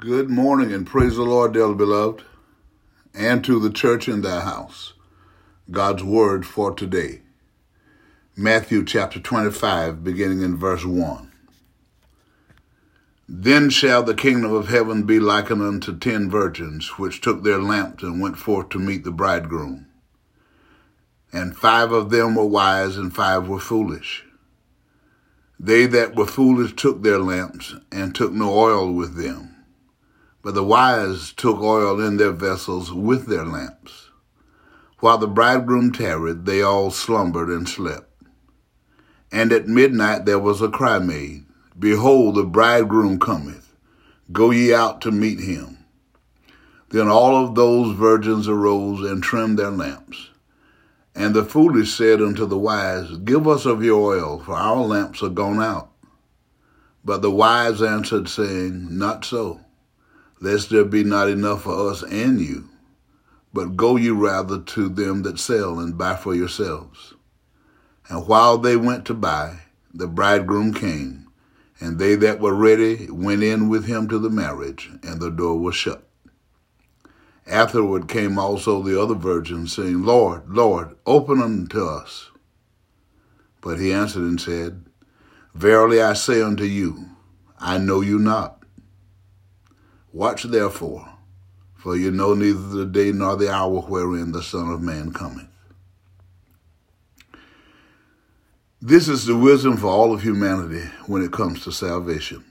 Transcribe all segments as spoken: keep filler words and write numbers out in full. Good morning and praise the Lord, dearly beloved, and to the church in thy house. God's word for today. Matthew chapter twenty-five, beginning in verse one. Then shall the kingdom of heaven be likened unto ten virgins, which took their lamps and went forth to meet the bridegroom. And five of them were wise, and five were foolish. They that were foolish took their lamps, and took no oil with them. But the wise took oil in their vessels with their lamps. While the bridegroom tarried, they all slumbered and slept. And at midnight there was a cry made, Behold, the bridegroom cometh. Go ye out to meet him. Then all of those virgins arose and trimmed their lamps. And the foolish said unto the wise, Give us of your oil, for our lamps are gone out. But the wise answered, saying, Not so, lest there be not enough for us and you, but go you rather to them that sell and buy for yourselves. And while they went to buy, the bridegroom came, and they that were ready went in with him to the marriage, and the door was shut. Afterward came also the other virgins, saying, Lord, Lord, open unto us. But he answered and said, Verily I say unto you, I know you not. Watch therefore, for you know neither the day nor the hour wherein the Son of Man cometh. This is the wisdom for all of humanity when it comes to salvation.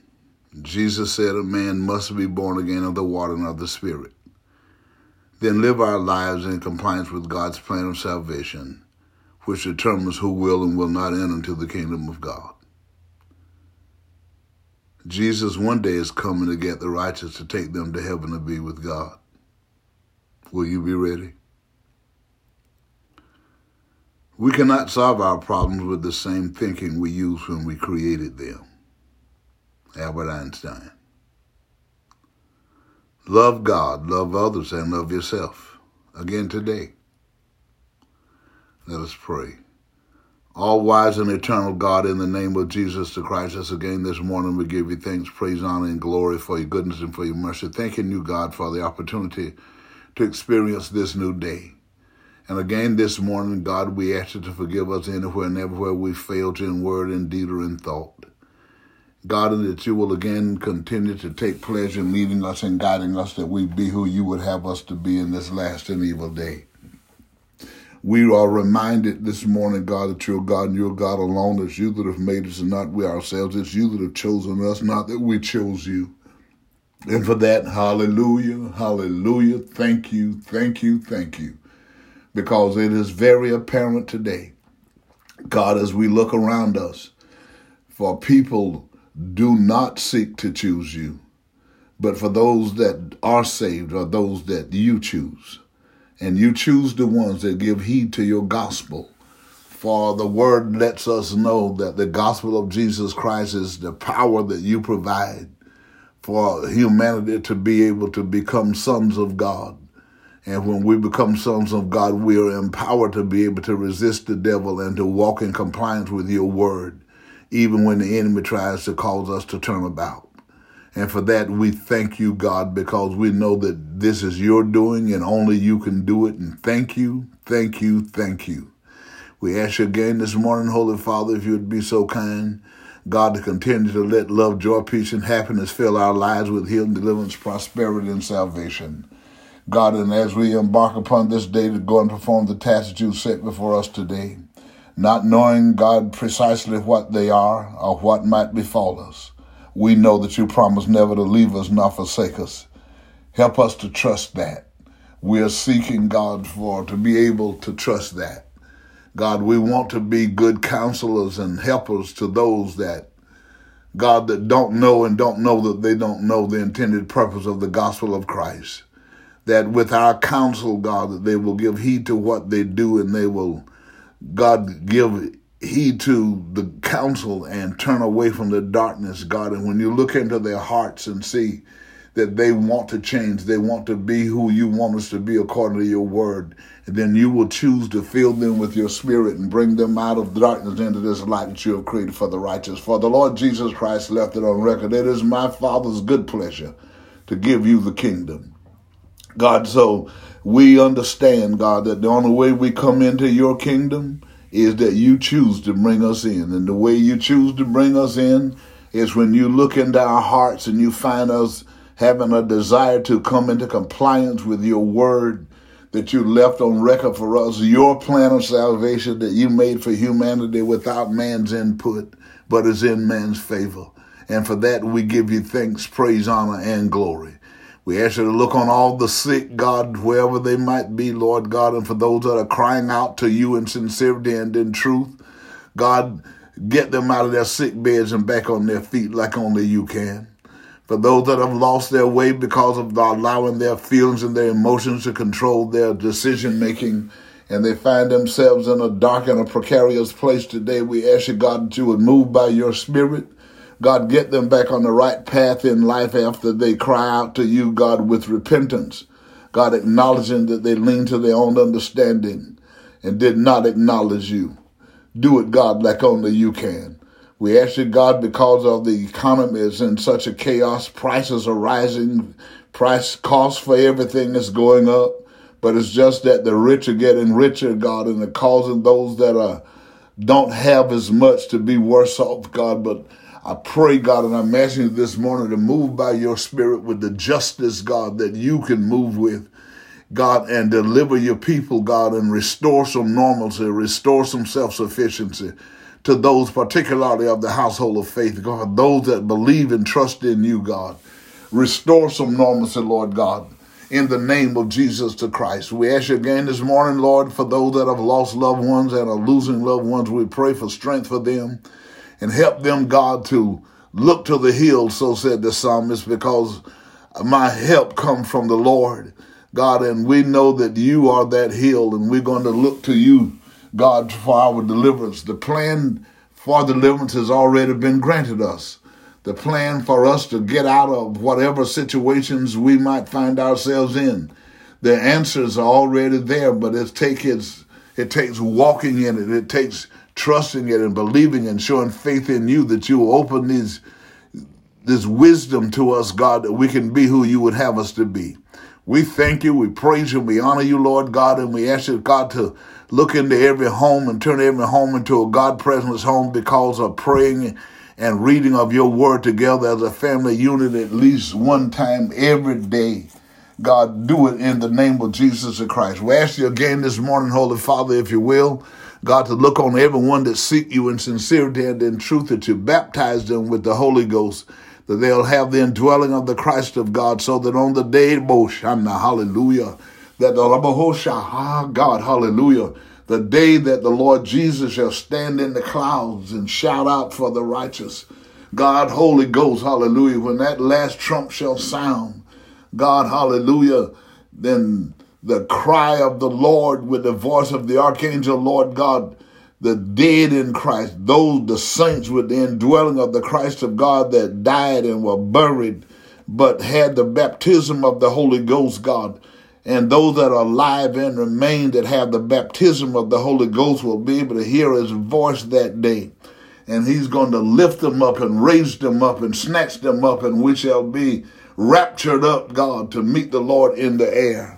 Jesus said a man must be born again of the water and of the Spirit. Then live our lives in compliance with God's plan of salvation, which determines who will and will not enter into the kingdom of God. Jesus one day is coming to get the righteous to take them to heaven to be with God. Will you be ready? We cannot solve our problems with the same thinking we used when we created them. Albert Einstein. Love God, love others, and love yourself. Again today. Let us pray. All-wise and eternal God, in the name of Jesus the Christ, us again this morning we give you thanks, praise, honor, and glory for your goodness and for your mercy. Thanking you, God, for the opportunity to experience this new day. And again this morning, God, we ask you to forgive us anywhere and everywhere we failed you in word, in deed, or in thought. God, and that you will again continue to take pleasure in leading us and guiding us, that we be who you would have us to be in this last and evil day. We are reminded this morning, God, that you're God and you're God alone. It's you that have made us and not we ourselves. It's you that have chosen us, not that we chose you. And for that, hallelujah, hallelujah, thank you, thank you, thank you. Because it is very apparent today, God, as we look around us, for people do not seek to choose you, but for those that are saved are those that you choose. And you choose the ones that give heed to your gospel. For the word lets us know that the gospel of Jesus Christ is the power that you provide for humanity to be able to become sons of God. And when we become sons of God, we are empowered to be able to resist the devil and to walk in compliance with your word, even when the enemy tries to cause us to turn about. And for that, we thank you, God, because we know that this is your doing and only you can do it. And thank you, thank you, thank you. We ask you again this morning, Holy Father, if you would be so kind, God, to continue to let love, joy, peace, and happiness fill our lives with healing, deliverance, prosperity, and salvation. God, and as we embark upon this day to go and perform the tasks that you set before us today, not knowing, God, precisely what they are or what might befall us, we know that you promise never to leave us nor forsake us. Help us to trust that. We are seeking, God, for to be able to trust that. God, we want to be good counselors and helpers to those that, God, that don't know and don't know that they don't know the intended purpose of the gospel of Christ. That with our counsel, God, that they will give heed to what they do and they will, God, give heed to the counsel and turn away from the darkness, God. And when you look into their hearts and see that they want to change, they want to be who you want us to be according to your word, and then you will choose to fill them with your spirit and bring them out of darkness into this light that you have created for the righteous. For the Lord Jesus Christ left it on record. It is my Father's good pleasure to give you the kingdom. God, so we understand, God, that the only way we come into your kingdom is that you choose to bring us in. And the way you choose to bring us in is when you look into our hearts and you find us having a desire to come into compliance with your word that you left on record for us, your plan of salvation that you made for humanity without man's input, but is in man's favor. And for that, we give you thanks, praise, honor, and glory. We ask you to look on all the sick, God, wherever they might be, Lord God, and for those that are crying out to you in sincerity and in truth, God, get them out of their sick beds and back on their feet like only you can. For those that have lost their way because of the allowing their feelings and their emotions to control their decision-making, and they find themselves in a dark and a precarious place today, we ask you, God, that you would move by your Spirit. God, get them back on the right path in life after they cry out to you, God, with repentance. God, acknowledging that they leaned to their own understanding and did not acknowledge you. Do it, God, like only you can. We ask you, God, because of the economy is in such a chaos, prices are rising, price cost for everything is going up, but it's just that the rich are getting richer, God, and they're causing those that are don't have as much to be worse off, God, but I pray, God, and I'm asking you this morning to move by your Spirit with the justice, God, that you can move with, God, and deliver your people, God, and restore some normalcy, restore some self-sufficiency to those particularly of the household of faith, God, those that believe and trust in you, God. Restore some normalcy, Lord God, in the name of Jesus the Christ. We ask you again this morning, Lord, for those that have lost loved ones and are losing loved ones, we pray for strength for them. And help them, God, to look to the hills, so said the psalmist, because my help come from the Lord, God. And we know that you are that hill, and we're going to look to you, God, for our deliverance. The plan for deliverance has already been granted us. The plan for us to get out of whatever situations we might find ourselves in. The answers are already there, but it takes, it takes walking in it. It takes trusting it and believing and showing faith in you that you will open these, this wisdom to us, God, that we can be who you would have us to be. We thank you, we praise you, we honor you, Lord God, and we ask you, God, to look into every home and turn every home into a God-presence home because of praying and reading of your word together as a family unit at least one time every day. God, do it in the name of Jesus Christ. We ask you again this morning, Holy Father, if you will, God, to look on everyone that seek you in sincerity and in truth, that you baptize them with the Holy Ghost, that they'll have the indwelling of the Christ of God, so that on the day, Boshana, hallelujah, that the Rabahosha, God, hallelujah, the day that the Lord Jesus shall stand in the clouds and shout out for the righteous. God, Holy Ghost, hallelujah, when that last trump shall sound, God, hallelujah, then the cry of the Lord with the voice of the archangel, Lord God, the dead in Christ, those, the saints with the indwelling of the Christ of God that died and were buried, but had the baptism of the Holy Ghost, God, and those that are alive and remain that have the baptism of the Holy Ghost will be able to hear his voice that day. And he's going to lift them up and raise them up and snatch them up, and we shall be raptured up, God, to meet the Lord in the air.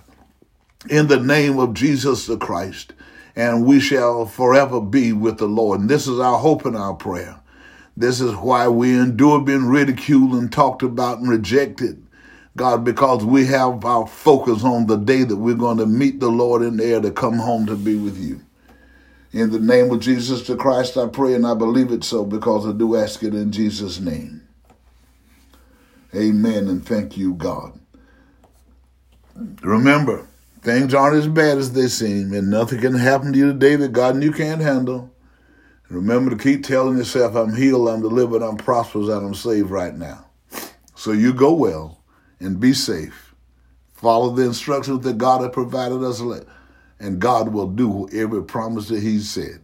In the name of Jesus the Christ, and we shall forever be with the Lord. And this is our hope and our prayer. This is why we endure being ridiculed and talked about and rejected, God, because we have our focus on the day that we're going to meet the Lord in the air to come home to be with you. In the name of Jesus the Christ, I pray, and I believe it so, because I do ask it in Jesus' name. Amen, and thank you, God. Remember, things aren't as bad as they seem, and nothing can happen to you today that God and you can't handle. Remember to keep telling yourself, I'm healed, I'm delivered, I'm prosperous, and I'm saved right now. So you go well and be safe. Follow the instructions that God has provided us, and God will do every promise that he said.